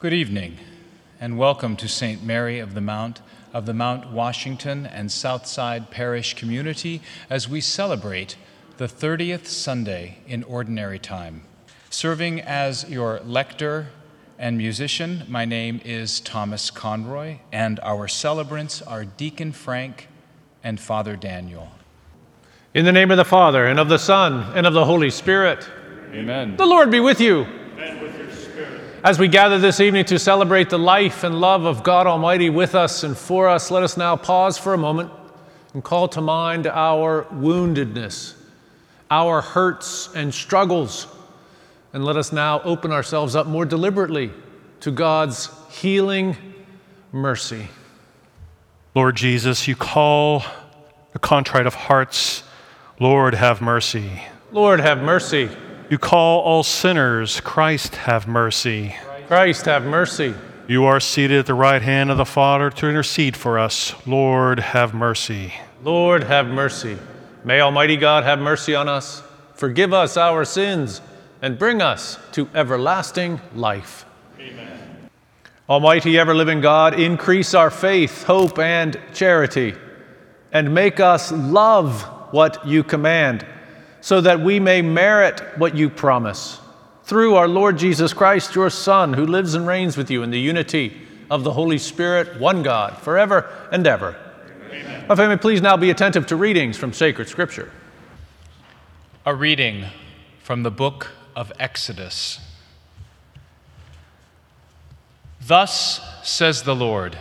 Good evening, and welcome to St. Mary of the Mount Washington and Southside Parish community as we celebrate the 30th Sunday in Ordinary Time. Serving as your lector and musician, my name is Thomas Conroy, and our celebrants are Deacon Frank and Father Daniel. In the name of the Father, and of the Son, and of the Holy Spirit. Amen. The Lord be with you. And with your spirit. As we gather this evening to celebrate the life and love of God Almighty with us and for us, let us now pause for a moment and call to mind our woundedness, our hurts and struggles, and let us now open ourselves up more deliberately to God's healing mercy. Lord Jesus, you call the contrite of hearts. Lord, have mercy. Lord, have mercy. You call all sinners. Christ, have mercy. Christ, have mercy. You are seated at the right hand of the Father to intercede for us. Lord, have mercy. Lord, have mercy. May Almighty God have mercy on us, forgive us our sins, and bring us to everlasting life. Amen. Almighty, ever-living God, increase our faith, hope, and charity, and make us love what you command, so that we may merit what you promise. Through our Lord Jesus Christ, your Son, who lives and reigns with you in the unity of the Holy Spirit, one God, forever and ever. Amen. My family, please now be attentive to readings from sacred scripture. A reading from the book of Exodus. Thus says the Lord,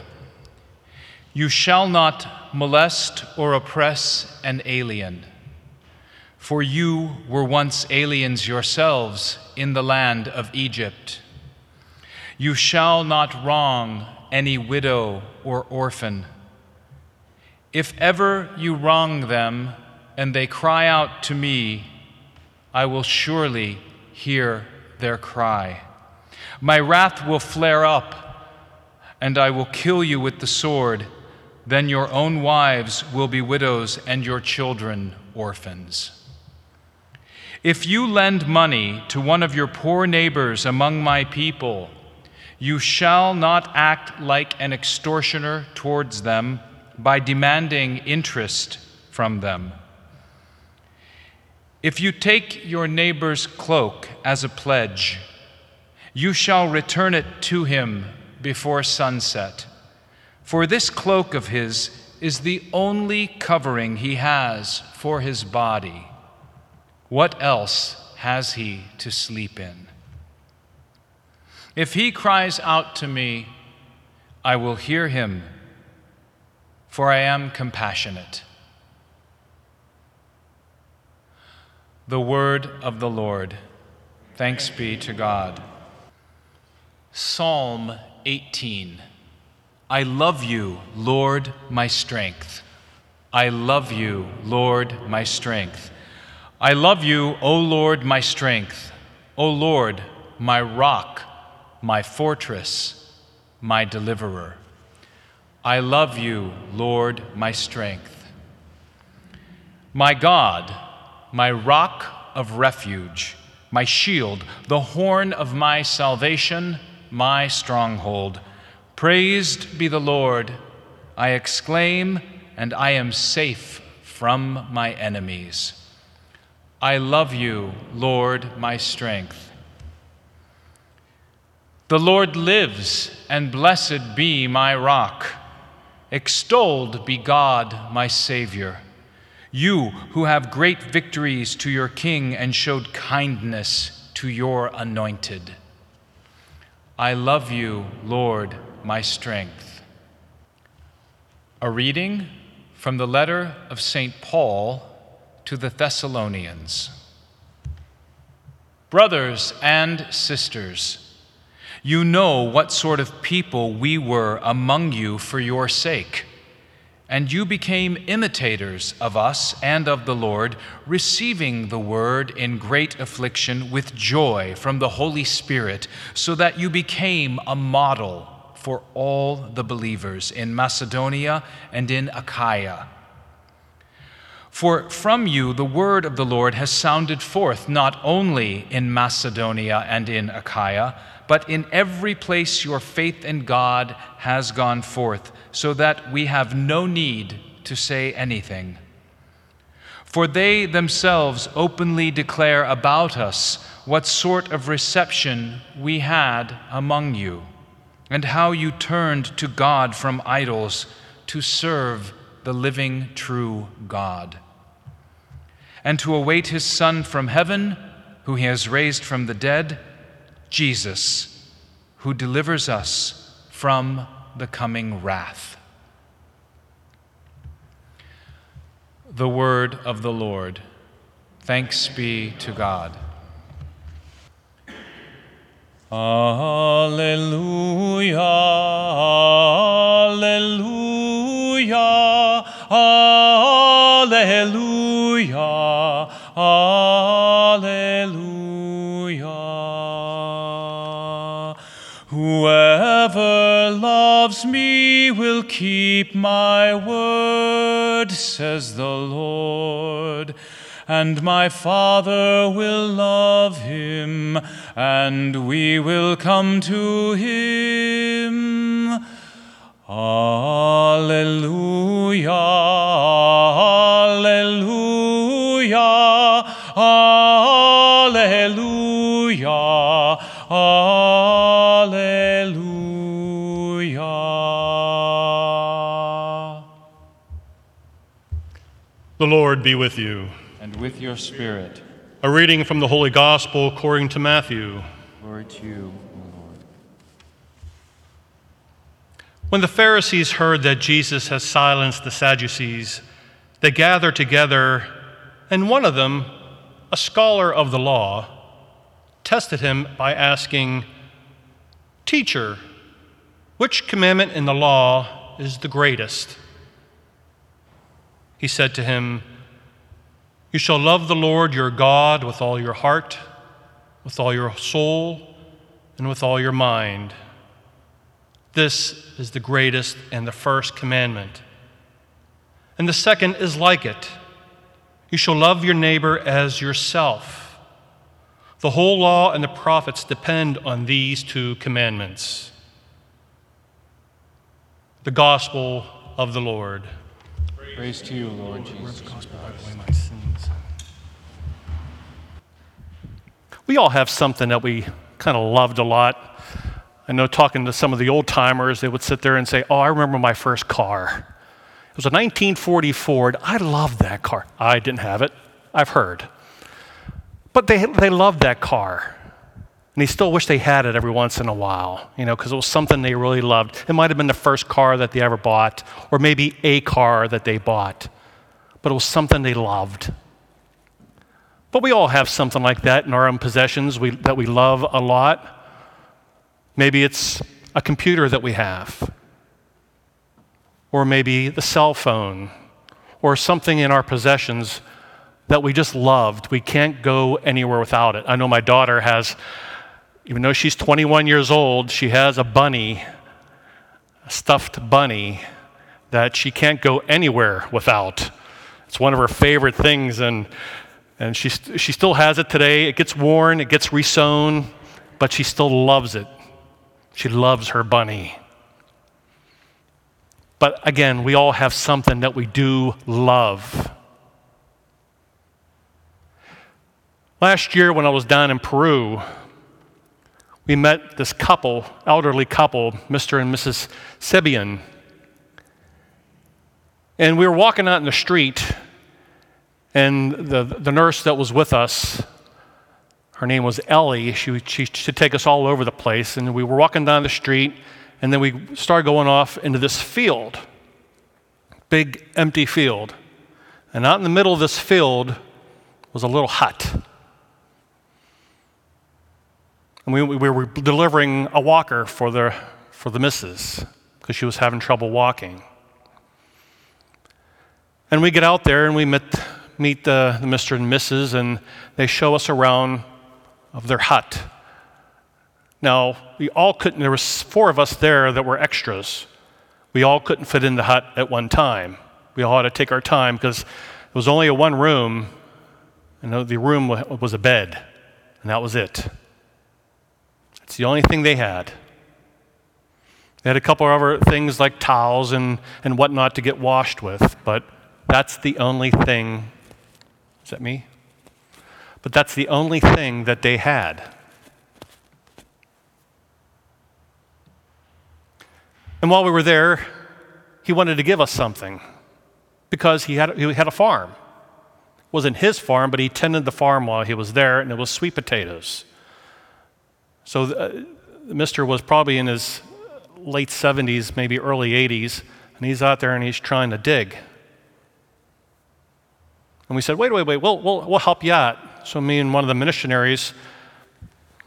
you shall not molest or oppress an alien, for you were once aliens yourselves in the land of Egypt. You shall not wrong any widow or orphan. If ever you wrong them and they cry out to me, I will surely hear their cry. My wrath will flare up, and I will kill you with the sword. Then your own wives will be widows and your children orphans. If you lend money to one of your poor neighbors among my people, you shall not act like an extortioner towards them by demanding interest from them. If you take your neighbor's cloak as a pledge, you shall return it to him before sunset, for this cloak of his is the only covering he has for his body. What else has he to sleep in? If he cries out to me, I will hear him, for I am compassionate. The word of the Lord. Thanks be to God. Psalm 18. I love you, Lord, my strength. I love you, Lord, my strength. I love you, O Lord, my strength, O Lord, my rock, my fortress, my deliverer. I love you, Lord, my strength. My God, my rock of refuge, my shield, the horn of my salvation, my stronghold. Praised be the Lord. I exclaim, and I am safe from my enemies. I love you, Lord, my strength. The Lord lives, and blessed be my rock. Extolled be God, my Savior. You who have great victories to your King and showed kindness to your anointed. I love you, Lord, my strength. A reading from the letter of St. Paul to the Thessalonians. Brothers and sisters, you know what sort of people we were among you for your sake, and you became imitators of us and of the Lord, receiving the word in great affliction with joy from the Holy Spirit, so that you became a model for all the believers in Macedonia and in Achaia. For from you the word of the Lord has sounded forth, not only in Macedonia and in Achaia, but in every place your faith in God has gone forth, so that we have no need to say anything. For they themselves openly declare about us what sort of reception we had among you, and how you turned to God from idols to serve the living, true God, and to await his Son from heaven, who he has raised from the dead, Jesus, who delivers us from the coming wrath. The word of the Lord. Thanks be to God. Alleluia, alleluia, alleluia, alleluia. Whoever loves me will keep my word, says the Lord. And my Father will love him, and we will come to him. Alleluia, alleluia, alleluia, alleluia. The Lord be with you. And with your spirit. A reading from the Holy Gospel according to Matthew. Glory to you, O Lord. When the Pharisees heard that Jesus has silenced the Sadducees, they gathered together, and one of them, a scholar of the law, tested him by asking, "Teacher, which commandment in the law is the greatest?" He said to him, "You shall love the Lord your God with all your heart, with all your soul, and with all your mind. This is the greatest and the first commandment. And the second is like it. You shall love your neighbor as yourself. The whole law and the prophets depend on these two commandments." The Gospel of the Lord. Praise to you, Lord Jesus Christ. We all have something that we kind of loved a lot. I know talking to some of the old timers, they would sit there and say, "Oh, I remember my first car. It was a 1940 Ford. I loved that car." I didn't have it. I've heard. But they loved that car. And they still wish they had it every once in a while, you know, because it was something they really loved. It might have been the first car that they ever bought, or maybe a car that they bought. But it was something they loved. But we all have something like that in our own possessions that we love a lot. Maybe it's a computer that we have, or maybe the cell phone, or something in our possessions that we just loved. We can't go anywhere without it. I know my daughter has, even though she's 21 years old, she has a bunny, a stuffed bunny, that she can't go anywhere without. It's one of her favorite things, and she still has it today. It gets worn, it gets resewn, but she still loves it. She loves her bunny. But again, we all have something that we do love. Last year when I was down in Peru, we met this couple, elderly couple, Mr. and Mrs. Sibion. And we were walking out in the street, and the nurse that was with us, her name was Ellie, she should take us all over the place. And we were walking down the street, and then we started going off into this field, big empty field. And out in the middle of this field was a little hut. And we were delivering a walker for the missus, because she was having trouble walking. And we get out there, and we meet the Mr. and Mrs., and they show us around of their hut. Now, we all couldn't, there was four of us there that were extras. We all couldn't fit in the hut at one time. We all had to take our time, because it was only a one room, and the room was a bed, and that was it. It's the only thing they had. They had a couple of other things like towels and whatnot to get washed with, but that's the only thing. Is that me? But that's the only thing that they had. And while we were there, he wanted to give us something because he had a farm. It wasn't his farm, but he tended the farm while he was there, and it was sweet potatoes. So the mister was probably in his late 70s, maybe early 80s, and he's out there and he's trying to dig. And we said, wait, we'll help you out. So me and one of the missionaries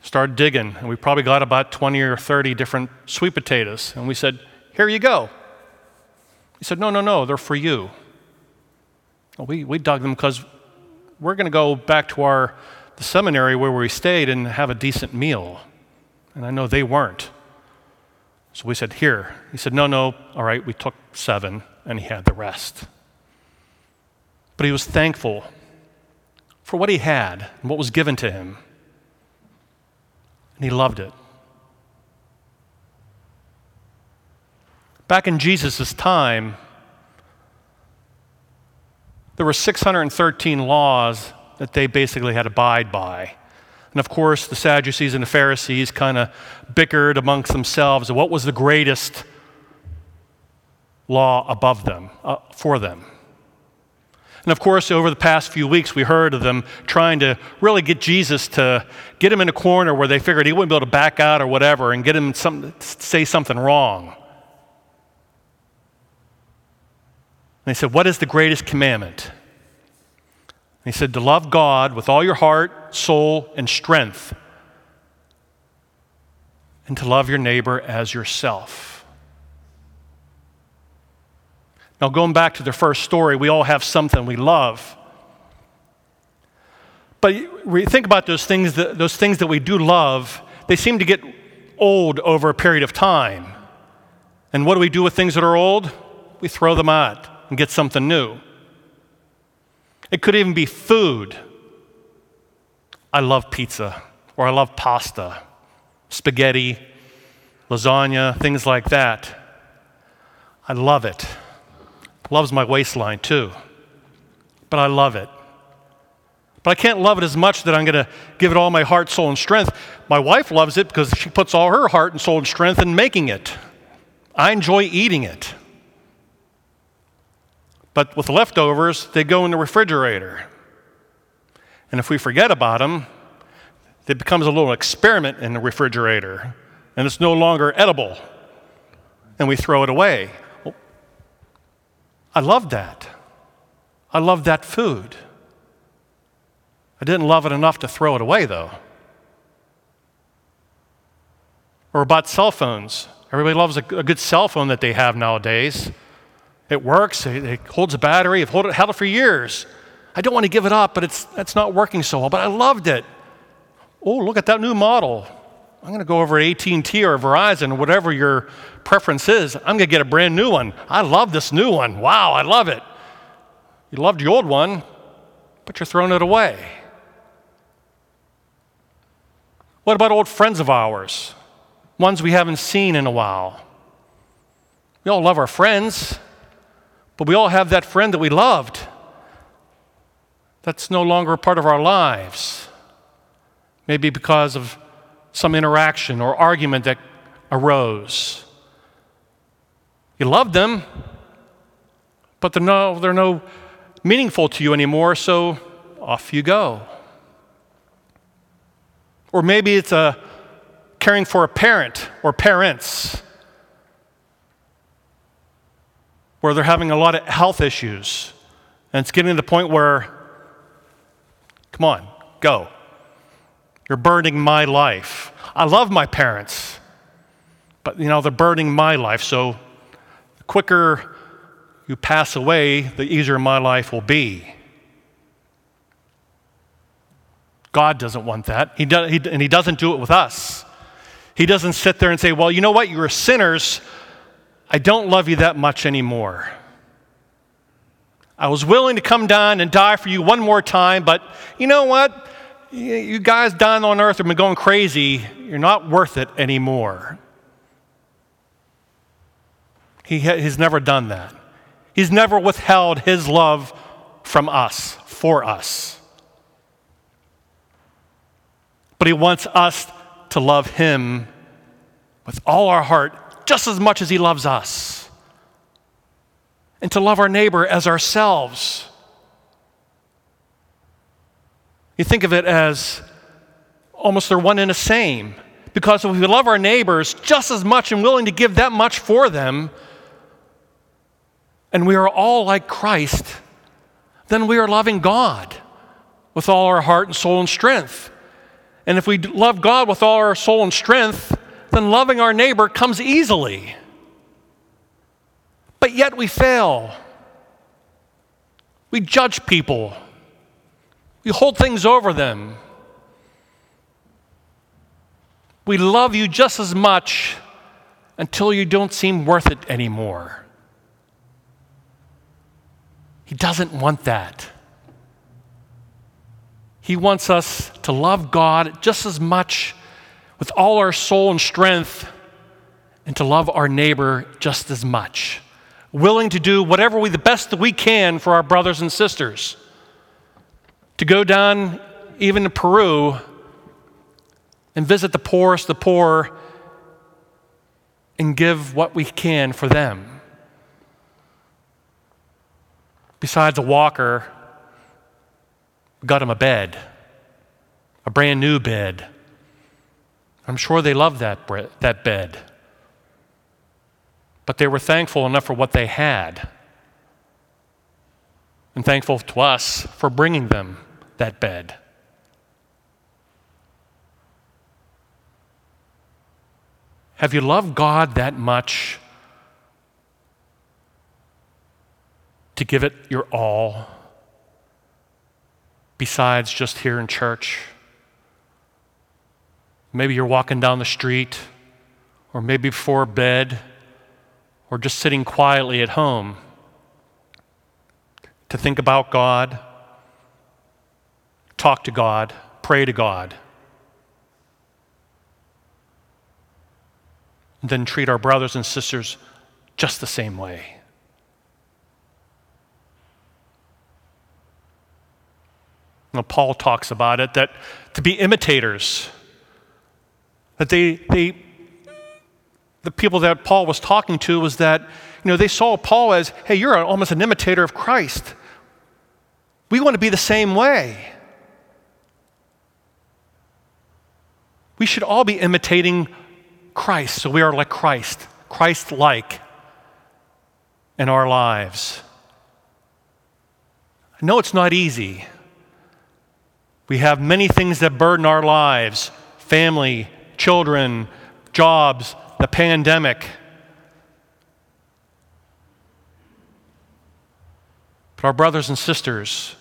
started digging, and we probably got about 20 or 30 different sweet potatoes. And we said, here you go. He said, no, they're for you. Well, we dug them because we're going to go back to the seminary where we stayed and have a decent meal. And I know they weren't. So we said, here. He said, no, all right, we took 7, and he had the rest. But he was thankful for what he had and what was given to him. And he loved it. Back in Jesus' time, there were 613 laws that they basically had to abide by. And of course, the Sadducees and the Pharisees kind of bickered amongst themselves what was the greatest law above them, for them. And of course, over the past few weeks, we heard of them trying to really get Jesus to get him in a corner where they figured he wouldn't be able to back out or whatever and get him say something wrong. And they said, what is the greatest commandment? And he said, to love God with all your heart, soul, and strength, and to love your neighbor as yourself. Now, going back to the first story, we all have something we love. But think about those things that we do love. They seem to get old over a period of time. And what do we do with things that are old? We throw them out and get something new. It could even be food. I love pizza, or I love pasta, spaghetti, lasagna, things like that. I love it. Loves my waistline too, but I love it. But I can't love it as much that I'm going to give it all my heart, soul, and strength. My wife loves it because she puts all her heart and soul and strength in making it. I enjoy eating it. But with leftovers, they go in the refrigerator. And if we forget about them, it becomes a little experiment in the refrigerator, and it's no longer edible, and we throw it away. I loved that. I loved that food. I didn't love it enough to throw it away, though. Or about cell phones. Everybody loves a good cell phone that they have nowadays. It works. It holds a battery. I've held it for years. I don't want to give it up, but it's not working so well. But I loved it. Oh, look at that new model. I'm going to go over to AT&T or Verizon, whatever your preference is. I'm going to get a brand new one. I love this new one. Wow, I love it. You loved the old one, but you're throwing it away. What about old friends of ours? Ones we haven't seen in a while. We all love our friends, but we all have that friend that we loved. That's no longer a part of our lives. Maybe because of some interaction or argument that arose. You love them, but they're no meaningful to you anymore, so off you go. Or maybe it's caring for a parent or parents where they're having a lot of health issues, and it's getting to the point where, come on, go. You're burdening my life. I love my parents, but they're burdening my life. So the quicker you pass away, the easier my life will be. God doesn't want that. He doesn't do it with us. He doesn't sit there and say, well, you know what? You're sinners. I don't love you that much anymore. I was willing to come down and die for you one more time, but you know what? you guys down on earth have been going crazy. You're not worth it anymore. He's never done that. He's never withheld his love from us, for us. But he wants us to love him with all our heart, just as much as he loves us. And to love our neighbor as ourselves. You think of it as almost they're one and the same. Because if we love our neighbors just as much and willing to give that much for them, and we are all like Christ, then we are loving God with all our heart and soul and strength. And if we love God with all our soul and strength, then loving our neighbor comes easily. But yet we fail. We judge people. We hold things over them. We love you just as much until you don't seem worth it anymore. He doesn't want that. He wants us to love God just as much with all our soul and strength, and to love our neighbor just as much, willing to do whatever the best that we can for our brothers and sisters. To go down even to Peru and visit the poorest, the poor, and give what we can for them. Besides a walker, got him a bed, a brand new bed. I'm sure they loved that bed. But they were thankful enough for what they had, and thankful to us for bringing them that bed. Have you loved God that much to give it your all, besides just here in church? Maybe you're walking down the street, or maybe before bed, or just sitting quietly at home to think about God, talk to God, pray to God, and then treat our brothers and sisters just the same way. Now, Paul talks about it, that to be imitators, that the people that Paul was talking to was that, they saw Paul as, hey, you're almost an imitator of Christ. We want to be the same way. We should all be imitating Christ, so we are like Christ, Christ-like in our lives. I know it's not easy. We have many things that burden our lives: family, children, jobs, the pandemic. But our brothers and sisters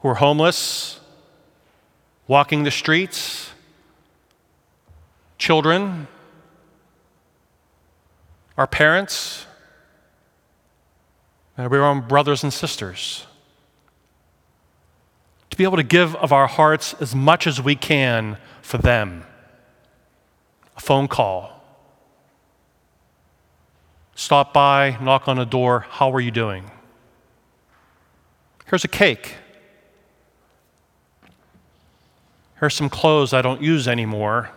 who are homeless, walking the streets, children, our parents, and our own brothers and sisters, to be able to give of our hearts as much as we can for them. A phone call. Stop by, knock on a door, how are you doing? Here's a cake. Here's some clothes I don't use anymore.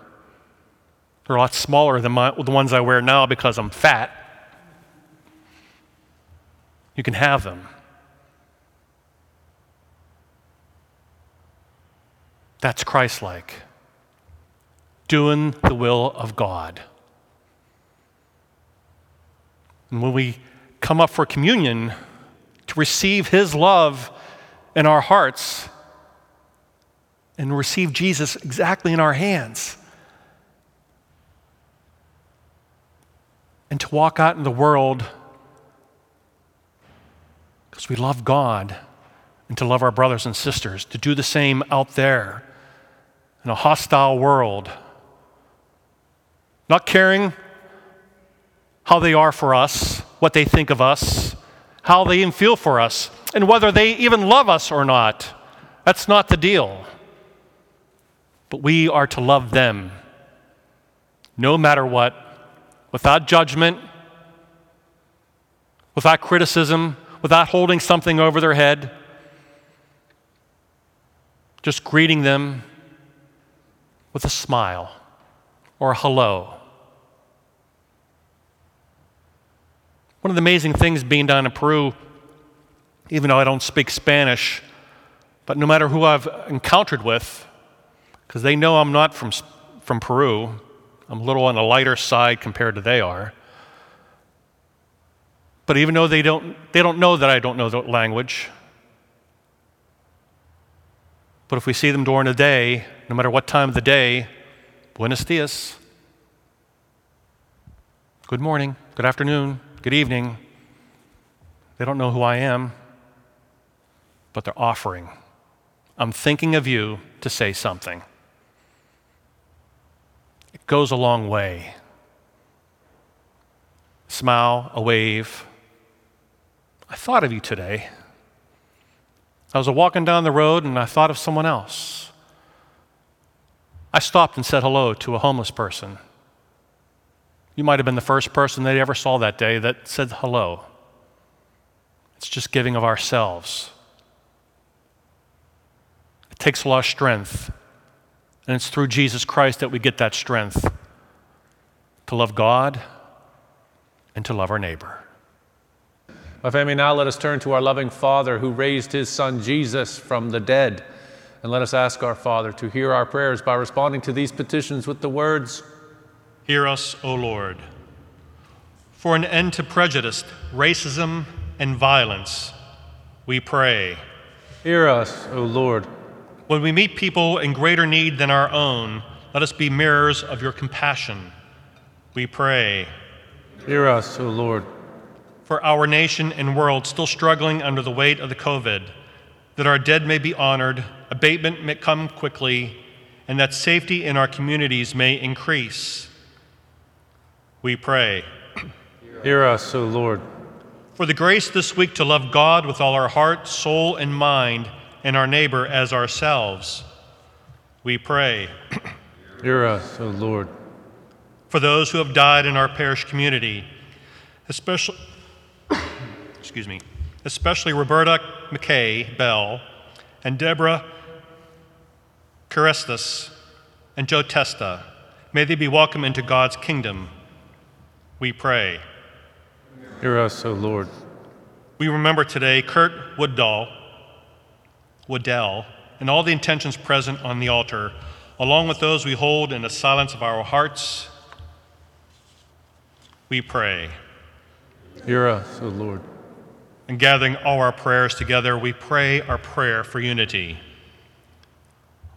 They're a lot smaller than the ones I wear now because I'm fat. You can have them. That's Christ-like, doing the will of God. And when we come up for communion to receive his love in our hearts and receive Jesus exactly in our hands, and to walk out in the world because we love God and to love our brothers and sisters, to do the same out there. In a hostile world, not caring how they are for us, what they think of us, how they even feel for us, and whether they even love us or not. That's not the deal. But we are to love them no matter what, without judgment, without criticism, without holding something over their head, just greeting them with a smile or a hello. One of the amazing things being down in Peru, even though I don't speak Spanish, but no matter who I've encountered with, because they know I'm not from Peru, I'm a little on the lighter side compared to they are. But even though they don't know that I don't know the language, but if we see them during the day, no matter what time of the day, buenos dias, good morning, good afternoon, good evening. They don't know who I am, but they're offering. I'm thinking of you to say something. It goes a long way. Smile, a wave. I thought of you today. I was walking down the road and I thought of someone else. I stopped and said hello to a homeless person. You might have been the first person they ever saw that day that said hello. It's just giving of ourselves. It takes a lot of strength, and it's through Jesus Christ that we get that strength to love God and to love our neighbor. My family, now let us turn to our loving Father who raised his Son Jesus from the dead. And let us ask our Father to hear our prayers by responding to these petitions with the words, Hear us, O Lord. For an end to prejudice, racism, and violence, we pray. Hear us, O Lord. When we meet people in greater need than our own, let us be mirrors of your compassion, we pray. Hear us, O Lord. For our nation and world still struggling under the weight of the COVID, that our dead may be honored, abatement may come quickly, and that safety in our communities may increase, we pray. Hear us, O Lord. For the grace this week to love God with all our heart, soul, and mind, and our neighbor as ourselves, we pray. Hear us, O Lord. For those who have died in our parish community, especially especially Roberta McKay Bell and Deborah Karestas and Joe Testa. May they be welcomed into God's kingdom, we pray. Hear us, O Lord. We remember today Kurt Woodall, and all the intentions present on the altar, along with those we hold in the silence of our hearts, we pray. Hear us, O Lord. And gathering all our prayers together, we pray our prayer for unity.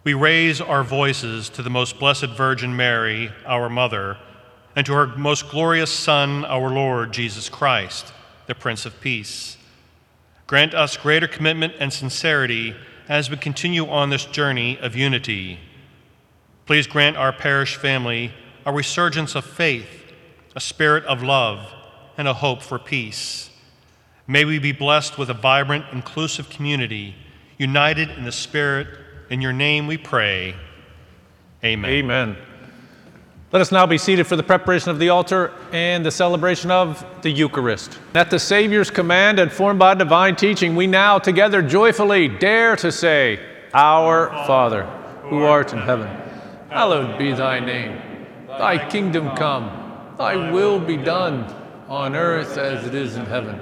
We raise our voices to the most blessed Virgin Mary, our Mother, and to her most glorious Son, our Lord Jesus Christ, the Prince of Peace. Grant us greater commitment and sincerity as we continue on this journey of unity. Please grant our parish family a resurgence of faith, a spirit of love, and a hope for peace. May we be blessed with a vibrant, inclusive community, united in the Spirit. In your name we pray. Amen. Amen. Let us now be seated for the preparation of the altar and the celebration of the Eucharist. At the Savior's command and formed by divine teaching, we now together joyfully dare to say, Our Father, who art in heaven, hallowed be thy name. Thy kingdom come, thy will be done, on earth as it is in heaven.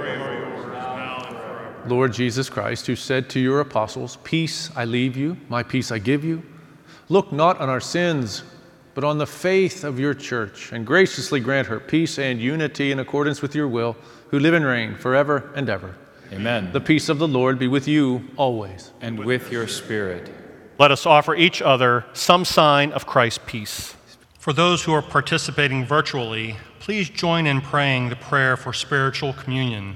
are yours, now and forever. Lord Jesus Christ, who said to your apostles, Peace I leave you, my peace I give you. Look not on our sins, but on the faith of your church, and graciously grant her peace and unity in accordance with your will, who live and reign forever and ever. Amen. The peace of the Lord be with you always. And with your spirit. let us offer each other some sign of Christ's peace. For those who are participating virtually, please join in praying the prayer for spiritual communion.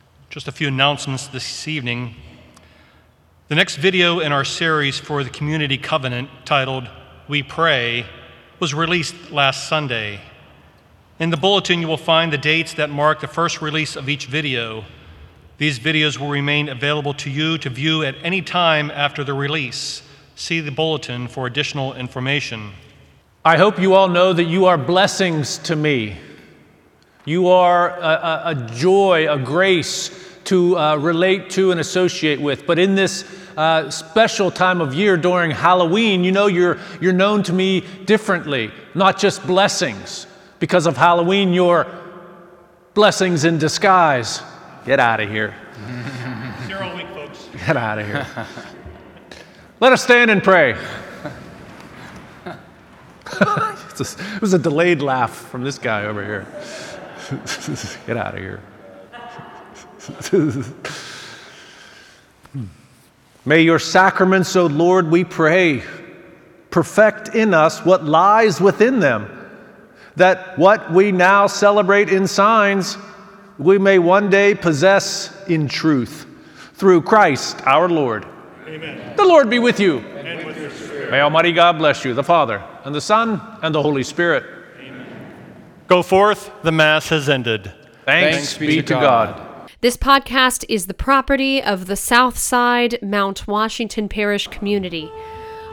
Just a few announcements this evening. The next video in our series for the Community Covenant, titled We Pray, was released last Sunday. In the bulletin, you will find the dates that mark the first release of each video. These videos will remain available to you to view at any time after the release. See the bulletin for additional information. I hope you all know that you are blessings to me. You are a joy, a grace to relate to and associate with. But in this special time of year during Halloween, you know you're known to me differently, not just blessings. Because of Halloween, you're blessings in disguise. Get out of here. Zero week, folks. Get out of here. Let us stand and pray. It was a delayed laugh from this guy over here. Get out of here. May your sacraments, O Lord, we pray, perfect in us what lies within them, that what we now celebrate in signs, we may one day possess in truth. Through Christ our Lord. Amen. The Lord be with you. And with your spirit. May Almighty God bless you, the Father, and the Son, and the Holy Spirit. Amen. Go forth, the Mass has ended. Thanks be to God. This podcast is the property of the Southside Mount Washington Parish community.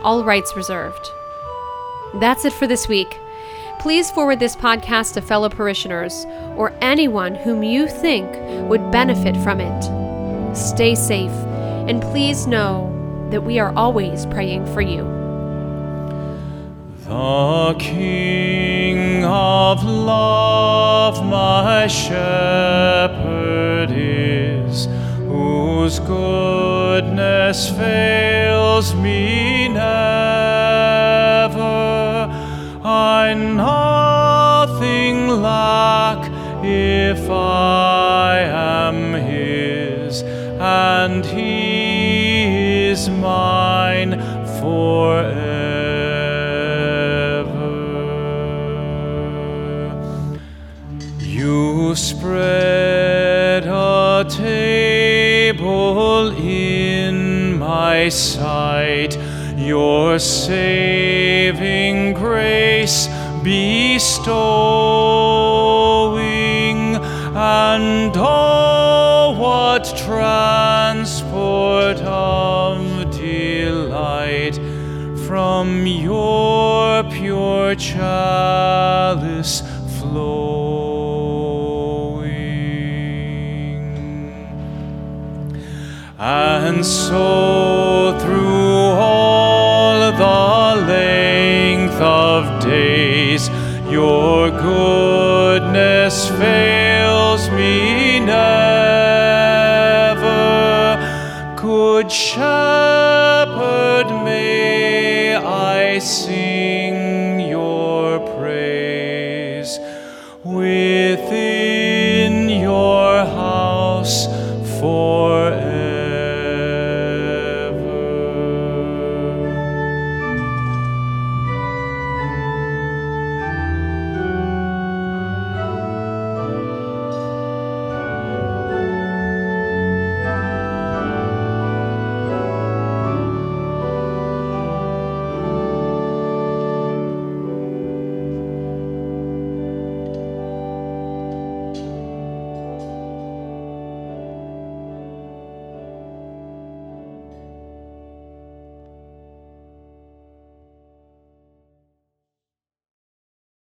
All rights reserved. That's it for this week. Please forward this podcast to fellow parishioners or anyone whom you think would benefit from it. Stay safe, and please know that we are always praying for you. The King of love, my shepherd is, whose goodness fails me never. I nothing lack if I am his, and he is mine forever. You spread a table in my sight, your saving grace bestowing, and oh, what transport of delight from your pure chalice flows. And so through all the length of days, your goodness fails me never. Good Shepherd, may I sing your praise within.